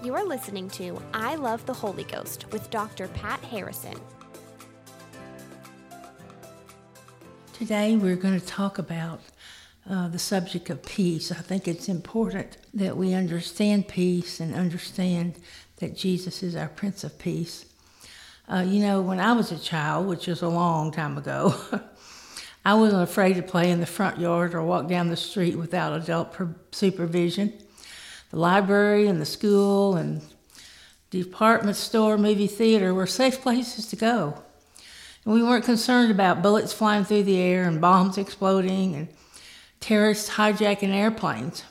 You are listening to I Love the Holy Ghost with Dr. Pat Harrison. Today we're going to talk about the subject of peace. I think it's important that we understand peace and understand that Jesus is our Prince of Peace. When I was a child, which is a long time ago, I wasn't afraid to play in the front yard or walk down the street without adult supervision. The library and the school and department store, movie theater were safe places to go. And we weren't concerned about bullets flying through the air and bombs exploding and terrorists hijacking airplanes.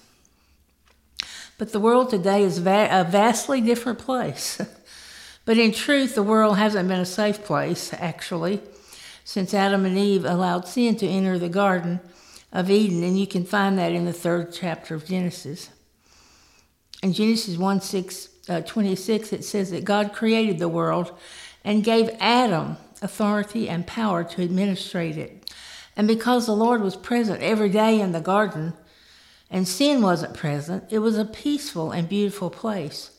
But the world today is a vastly different place. But in truth, the world hasn't been a safe place, actually, since Adam and Eve allowed sin to enter the Garden of Eden. And you can find that in the 3rd chapter of Genesis. In Genesis 1:26, it says that God created the world and gave Adam authority and power to administrate it. And because the Lord was present every day in the garden and sin wasn't present, it was a peaceful and beautiful place.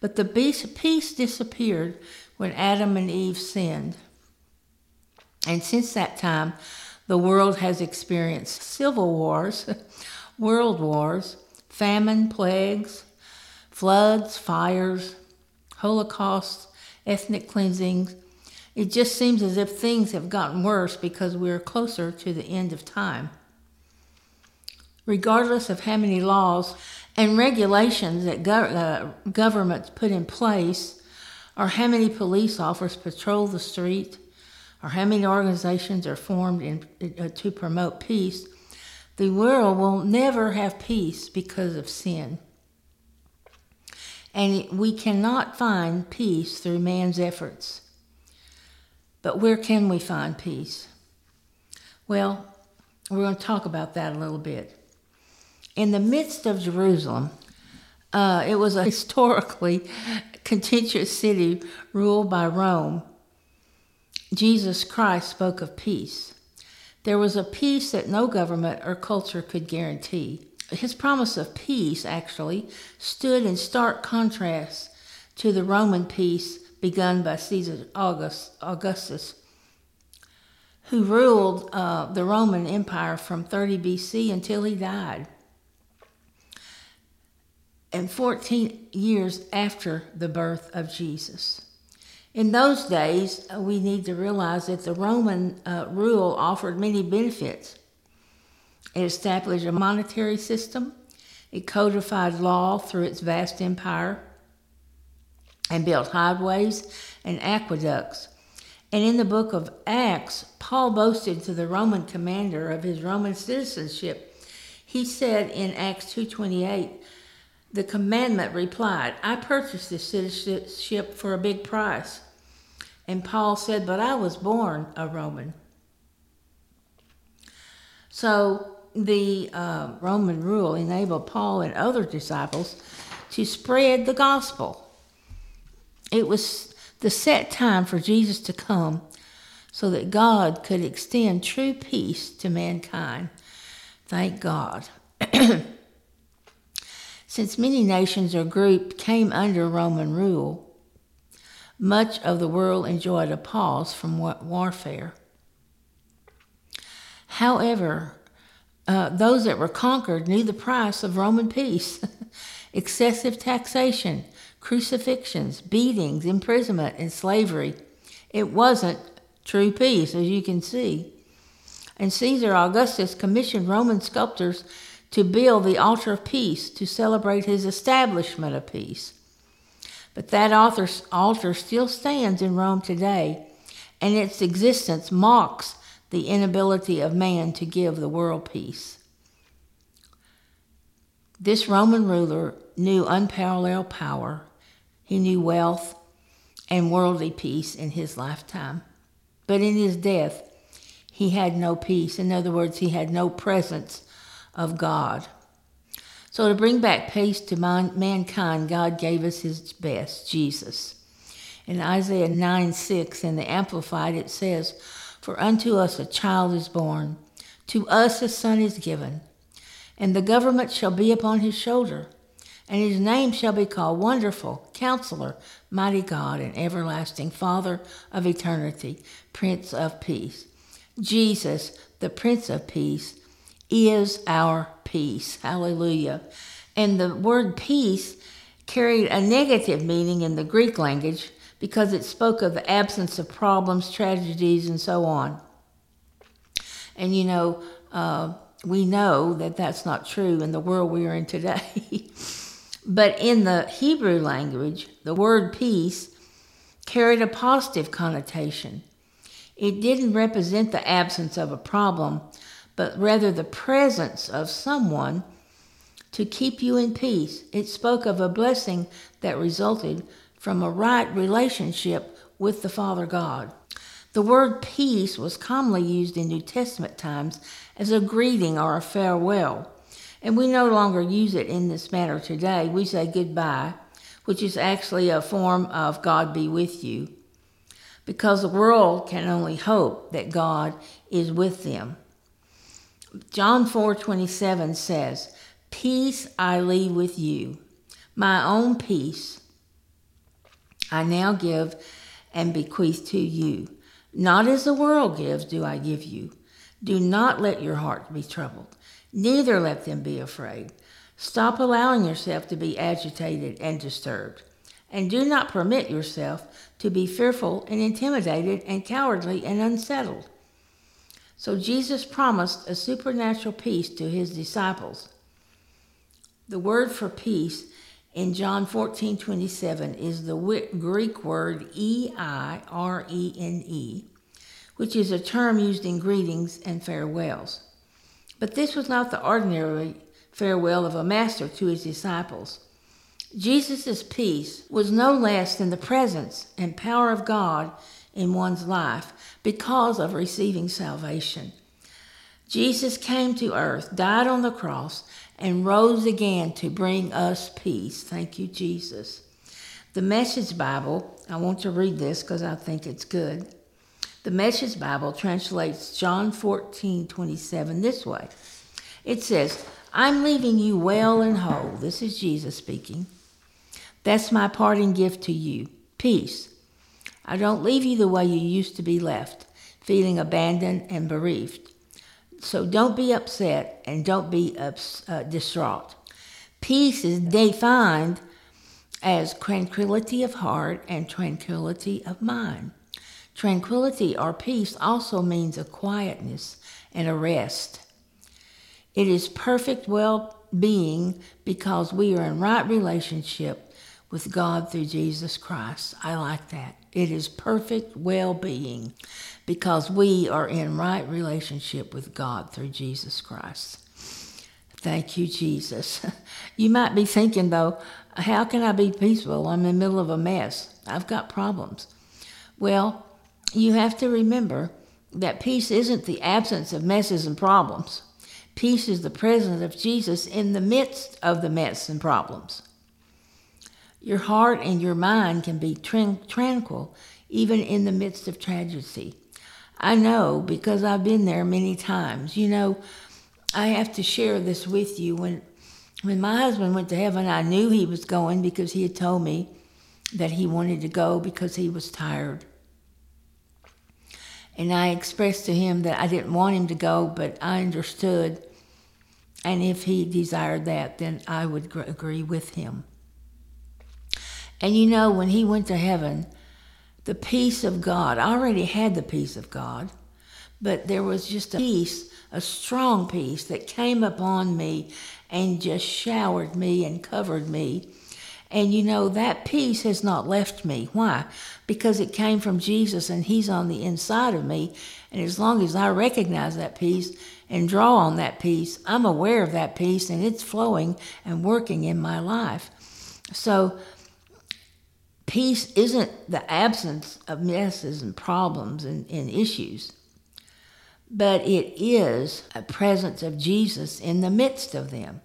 But the peace disappeared when Adam and Eve sinned. And since that time, the world has experienced civil wars, world wars, famine, plagues, floods, fires, holocausts, ethnic cleansings. It just seems as if things have gotten worse because we're closer to the end of time. Regardless of how many laws and regulations that governments put in place, or how many police officers patrol the street, or how many organizations are formed to promote peace, the world will never have peace because of sin. And we cannot find peace through man's efforts. But where can we find peace? Well, we're going to talk about that a little bit. In the midst of Jerusalem, it was a historically contentious city ruled by Rome. Jesus Christ spoke of peace. There was a peace that no government or culture could guarantee. His promise of peace, actually, stood in stark contrast to the Roman peace begun by Caesar Augustus, who ruled the Roman Empire from 30 BC until he died, and 14 years after the birth of Jesus. In those days, we need to realize that the Roman rule offered many benefits. It established a monetary system. It codified law through its vast empire and built highways and aqueducts. And in the book of Acts, Paul boasted to the Roman commander of his Roman citizenship. He said in Acts 2:28, the commandant replied, I purchased this citizenship for a big price. And Paul said, but I was born a Roman. So the Roman rule enabled Paul and other disciples to spread the gospel. It was the set time for Jesus to come so that God could extend true peace to mankind. Thank God. Since many nations or groups came under Roman rule, much of the world enjoyed a pause from warfare. However, those that were conquered knew the price of Roman peace. Excessive taxation, crucifixions, beatings, imprisonment, and slavery. It wasn't true peace, as you can see. And Caesar Augustus commissioned Roman sculptors to build the altar of peace to celebrate his establishment of peace. But that altar still stands in Rome today, and its existence mocks the inability of man to give the world peace. This Roman ruler knew unparalleled power. He knew wealth and worldly peace in his lifetime. But in his death, he had no peace. In other words, he had no presence of God. So to bring back peace to mankind, God gave us his best, Jesus. In Isaiah 9:6 in the Amplified, it says, for unto us a child is born, to us a son is given, and the government shall be upon his shoulder, And his name shall be called Wonderful, Counselor, Mighty God, and Everlasting Father of Eternity, Prince of Peace. Jesus, the Prince of Peace, is our peace. Hallelujah. And the word peace carried a negative meaning in the Greek language because it spoke of the absence of problems, tragedies, and so on. And we know that that's not true in the world we are in today. But in the Hebrew language, the word peace carried a positive connotation. It didn't represent the absence of a problem, but rather the presence of someone to keep you in peace. It spoke of a blessing that resulted from a right relationship with the Father God. The word peace was commonly used in New Testament times as a greeting or a farewell, and we no longer use it in this manner today. We say goodbye, which is actually a form of God be with you, because the world can only hope that God is with them. John 4:27 says, "Peace I leave with you, my own peace I now give and bequeath to you. Not as the world gives do I give you. Do not let your heart be troubled, neither let them be afraid. Stop allowing yourself to be agitated and disturbed, and do not permit yourself to be fearful and intimidated and cowardly and unsettled." So Jesus promised a supernatural peace to his disciples. The word for peace in John 14:27 is the Greek word eirene, which is a term used in greetings and farewells. But this was not the ordinary farewell of a master to his disciples. Jesus' peace was no less than the presence and power of God in one's life because of receiving salvation. Jesus came to earth, died on the cross, and rose again to bring us peace. Thank you, Jesus. The Message Bible, I want to read this because I think it's good. The Message Bible translates John 14:27 this way. It says, "I'm leaving you well and whole." This is Jesus speaking. "That's my parting gift to you, peace. I don't leave you the way you used to be left, feeling abandoned and bereaved. So don't be upset and don't be distraught." Peace is defined as tranquility of heart and tranquility of mind. Tranquility or peace also means a quietness and a rest. It is perfect well-being because we are in right relationship with God through Jesus Christ. I like that. It is perfect well-being because we are in right relationship with God through Jesus Christ. Thank you, Jesus. You might be thinking, though, how can I be peaceful? I'm in the middle of a mess. I've got problems. Well, you have to remember that peace isn't the absence of messes and problems. Peace is the presence of Jesus in the midst of the mess and problems. Your heart and your mind can be tranquil even in the midst of tragedy. I know because I've been there many times. I have to share this with you. When my husband went to heaven, I knew he was going because he had told me that he wanted to go because he was tired. And I expressed to him that I didn't want him to go, but I understood. And if he desired that, then I would agree with him. And when he went to heaven, the peace of God, I already had the peace of God, but there was just a peace, a strong peace that came upon me and just showered me and covered me. And that peace has not left me. Why? Because it came from Jesus and he's on the inside of me. And as long as I recognize that peace and draw on that peace, I'm aware of that peace and it's flowing and working in my life. So peace isn't the absence of messes and problems and issues, but it is a presence of Jesus in the midst of them.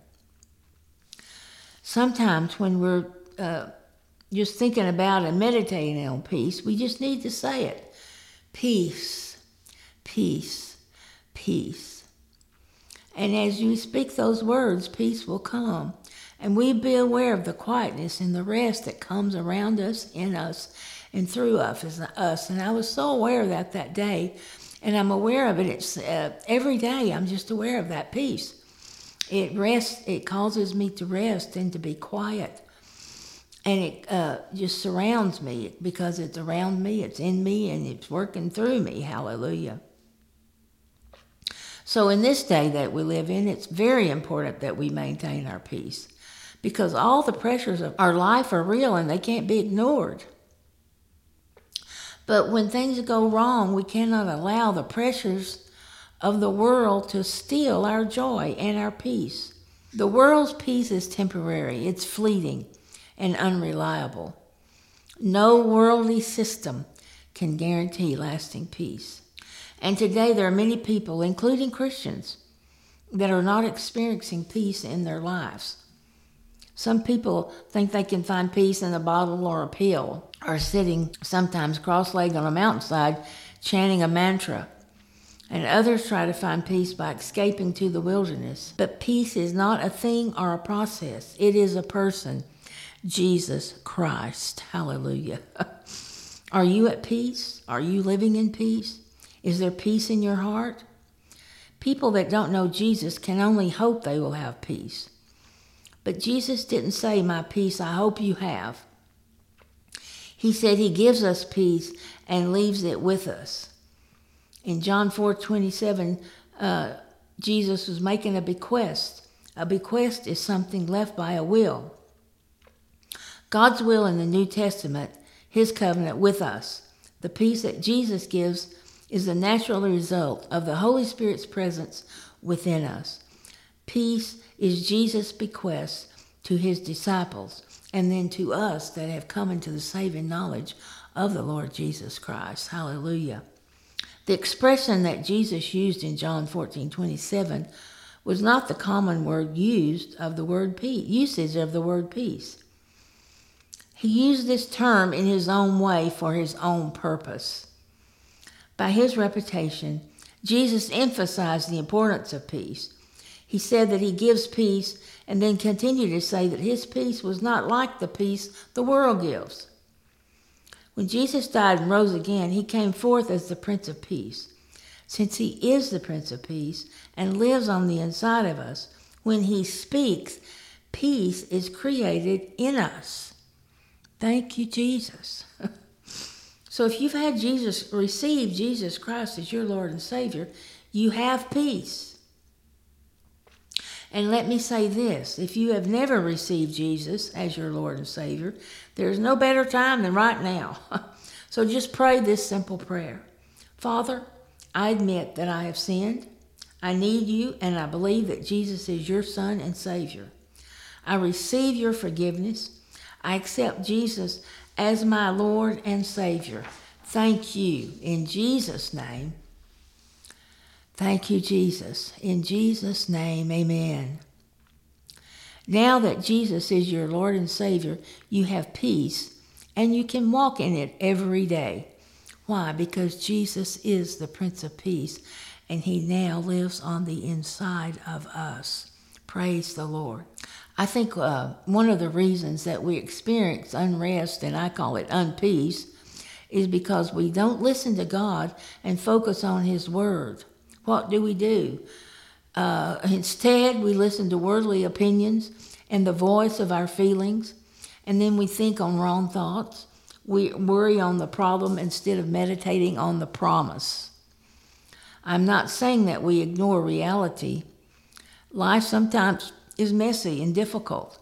Sometimes when we're just thinking about and meditating on peace, we just need to say it. Peace, peace, peace. And as you speak those words, peace will come. and we be aware of the quietness and the rest that comes around us, in us, and through us. And I was so aware of that day, and I'm aware of it. It's every day I'm just aware of that peace. It rests. It causes me to rest and to be quiet. And it just surrounds me, because it's around me, it's in me, and it's working through me. Hallelujah. So in this day that we live in, it's very important that we maintain our peace, because all the pressures of our life are real and they can't be ignored. But when things go wrong, we cannot allow the pressures of the world to steal our joy and our peace. The world's peace is temporary, it's fleeting and unreliable. No worldly system can guarantee lasting peace. And today there are many people, including Christians, that are not experiencing peace in their lives. Some people think they can find peace in a bottle or a pill, or sitting sometimes cross-legged on a mountainside chanting a mantra. And others try to find peace by escaping to the wilderness. But peace is not a thing or a process. It is a person, Jesus Christ. Hallelujah. Are you at peace? Are you living in peace? Is there peace in your heart? People that don't know Jesus can only hope they will have peace. But Jesus didn't say, "My peace I hope you have." He said he gives us peace and leaves it with us. In John 4:27, Jesus was making a bequest. A bequest is something left by a will. God's will in the New Testament, his covenant with us, the peace that Jesus gives, is the natural result of the Holy Spirit's presence within us. Peace is Jesus' bequest to his disciples, and then to us that have come into the saving knowledge of the Lord Jesus Christ. Hallelujah. The expression that Jesus used in John 14:27 was not the common word usage of the word peace. He used this term in his own way for his own purpose. By his repetition, Jesus emphasized the importance of peace. He said that he gives peace, and then continued to say that his peace was not like the peace the world gives. When Jesus died and rose again, he came forth as the Prince of Peace. Since he is the Prince of Peace and lives on the inside of us, when he speaks, peace is created in us. Thank you, Jesus. So if you've had received Jesus Christ as your Lord and Savior, you have peace. And let me say this, if you have never received Jesus as your Lord and Savior, there's no better time than right now. So just pray this simple prayer. Father, I admit that I have sinned. I need you, and I believe that Jesus is your Son and Savior. I receive your forgiveness. I accept Jesus as my Lord and Savior. Thank you, in Jesus' name. Thank you, Jesus. In Jesus' name, amen. Now that Jesus is your Lord and Savior, you have peace, and you can walk in it every day. Why? Because Jesus is the Prince of Peace, and he now lives on the inside of us. Praise the Lord. I think one of the reasons that we experience unrest, and I call it unpeace, is because we don't listen to God and focus on his word. What do? Instead, we listen to worldly opinions and the voice of our feelings, and then we think on wrong thoughts. We worry on the problem instead of meditating on the promise. I'm not saying that we ignore reality. Life sometimes is messy and difficult,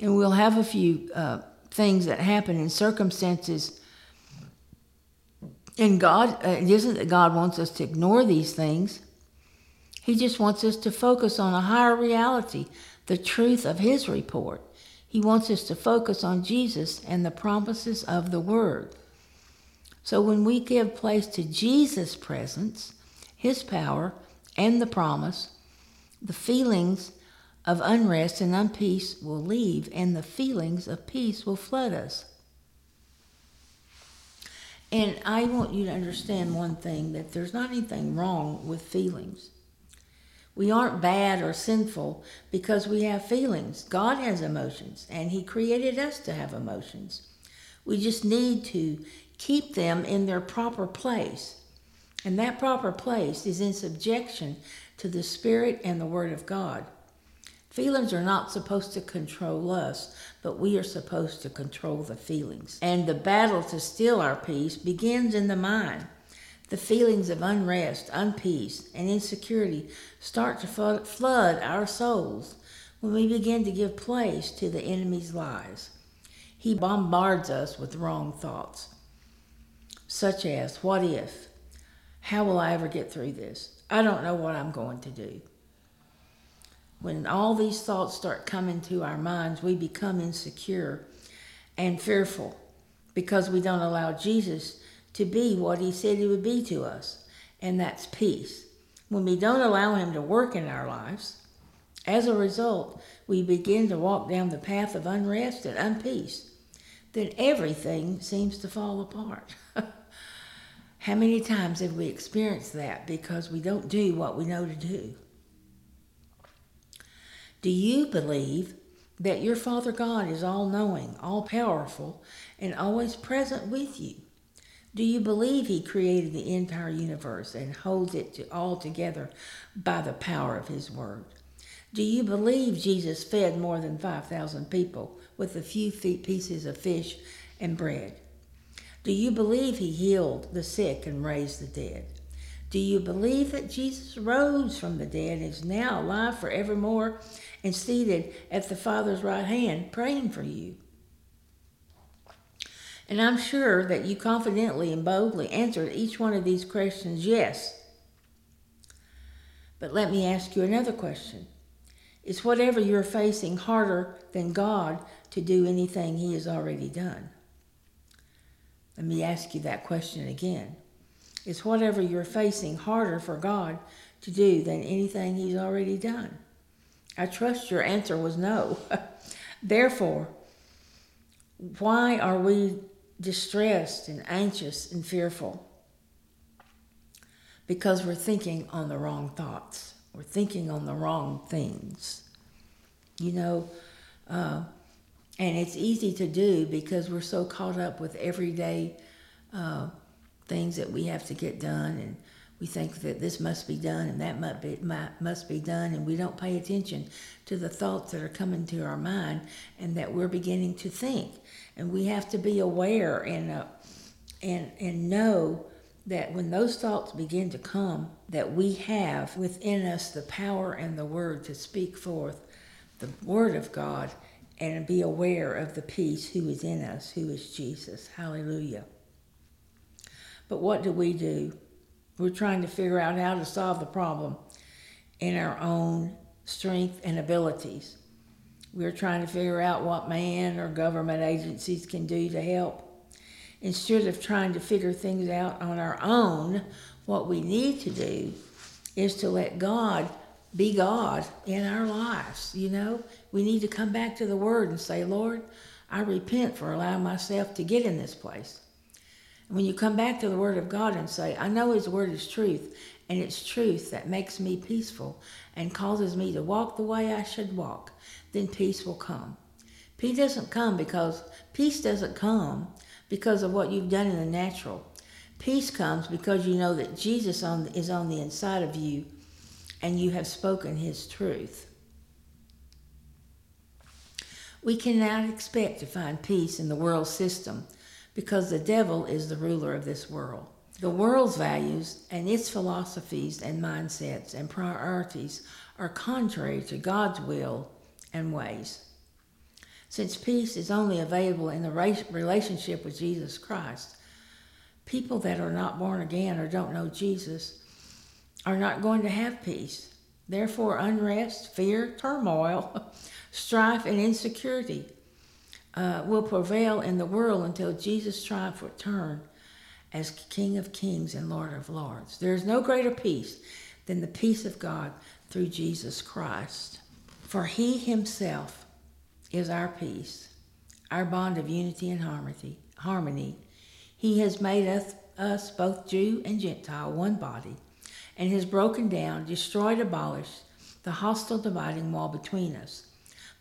and we'll have a few things that happen in circumstances. And God, it isn't that God wants us to ignore these things. He just wants us to focus on a higher reality, the truth of his report. He wants us to focus on Jesus and the promises of the word. So when we give place to Jesus' presence, his power, and the promise, the feelings of unrest and unpeace will leave, and the feelings of peace will flood us. And I want you to understand one thing, that there's not anything wrong with feelings. We aren't bad or sinful because we have feelings. God has emotions, and He created us to have emotions. We just need to keep them in their proper place. And that proper place is in subjection to the Spirit and the Word of God. Feelings are not supposed to control us, but we are supposed to control the feelings. And the battle to steal our peace begins in the mind. The feelings of unrest, unpeace, and insecurity start to flood our souls when we begin to give place to the enemy's lies. He bombards us with wrong thoughts, such as, what if? How will I ever get through this? I don't know what I'm going to do. When all these thoughts start coming to our minds, we become insecure and fearful because we don't allow Jesus to be what He said He would be to us, and that's peace. When we don't allow Him to work in our lives, as a result, we begin to walk down the path of unrest and unpeace. Then everything seems to fall apart. How many times have we experienced that because we don't do what we know to do? Do you believe that your Father God is all-knowing, all-powerful, and always present with you? Do you believe He created the entire universe and holds it all together by the power of His Word? Do you believe Jesus fed more than 5,000 people with a few pieces of fish and bread? Do you believe He healed the sick and raised the dead? Do you believe that Jesus rose from the dead and is now alive forevermore and seated at the Father's right hand praying for you? And I'm sure that you confidently and boldly answered each one of these questions, yes. But let me ask you another question. Is whatever you're facing harder than God to do anything He has already done? Let me ask you that question again. Is whatever you're facing harder for God to do than anything He's already done? I trust your answer was no. Therefore, why are we distressed and anxious and fearful? Because we're thinking on the wrong thoughts. We're thinking on the wrong things. You know, and it's easy to do because we're so caught up with everyday things that we have to get done, and we think that this must be done and that must be done, and we don't pay attention to the thoughts that are coming to our mind and that we're beginning to think. And we have to be aware and know that when those thoughts begin to come, that we have within us the power and the Word to speak forth the Word of God and be aware of the peace who is in us, who is Jesus. Hallelujah. But what do? We're trying to figure out how to solve the problem in our own strength and abilities. We're trying to figure out what man or government agencies can do to help. Instead of trying to figure things out on our own, what we need to do is to let God be God in our lives, you know? We need to come back to the Word and say, Lord, I repent for allowing myself to get in this place. When you come back to the Word of God and say, I know His Word is truth, and it's truth that makes me peaceful and causes me to walk the way I should walk, then peace will come. Peace doesn't come because of what you've done in the natural. Peace comes because you know that Jesus is on the inside of you and you have spoken His truth. We cannot expect to find peace in the world system, because the devil is the ruler of this world. The world's values and its philosophies and mindsets and priorities are contrary to God's will and ways. Since peace is only available in the relationship with Jesus Christ, people that are not born again or don't know Jesus are not going to have peace. Therefore, unrest, fear, turmoil, strife, and insecurity will prevail in the world until Jesus' triumph return as King of Kings and Lord of Lords. There is no greater peace than the peace of God through Jesus Christ. For He Himself is our peace, our bond of unity and harmony. He has made us both Jew and Gentile, one body, and has broken down, destroyed, abolished the hostile dividing wall between us,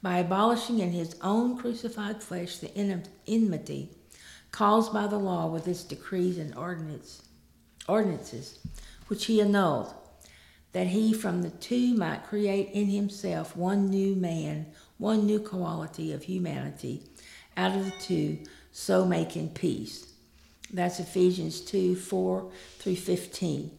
by abolishing in his own crucified flesh the enmity caused by the law with its decrees and ordinances, which he annulled, that he from the two might create in himself one new man, one new quality of humanity out of the two, so making peace. That's Ephesians 2:4 through 15.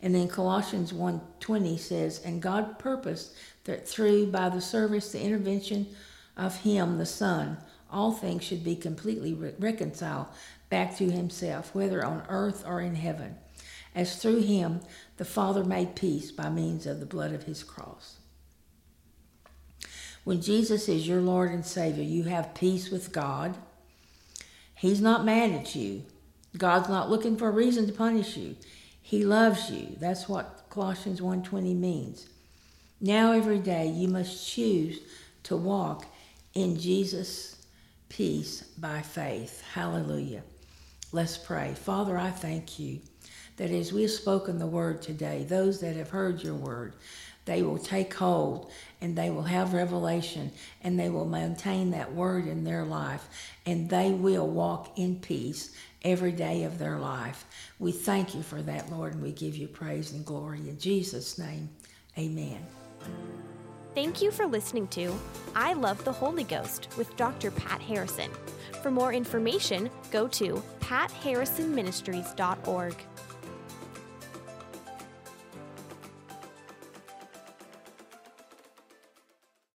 And then Colossians 1:20 says, and God purposed that through, by the service, the intervention of him, the Son, all things should be completely reconciled back to himself, whether on earth or in heaven, as through him the Father made peace by means of the blood of his cross. When Jesus is your Lord and Savior, you have peace with God. He's not mad at you. God's not looking for a reason to punish you. He loves you. That's what Colossians 1:20 means. Now every day you must choose to walk in Jesus' peace by faith. Hallelujah. Let's pray. Father, I thank you that as we have spoken the word today, those that have heard your word, they will take hold and they will have revelation and they will maintain that word in their life and they will walk in peace every day of their life. We thank you for that, Lord, and we give you praise and glory in Jesus' name. Amen. Thank you for listening to I Love the Holy Ghost with Dr. Pat Harrison. For more information, go to patharrisonministries.org.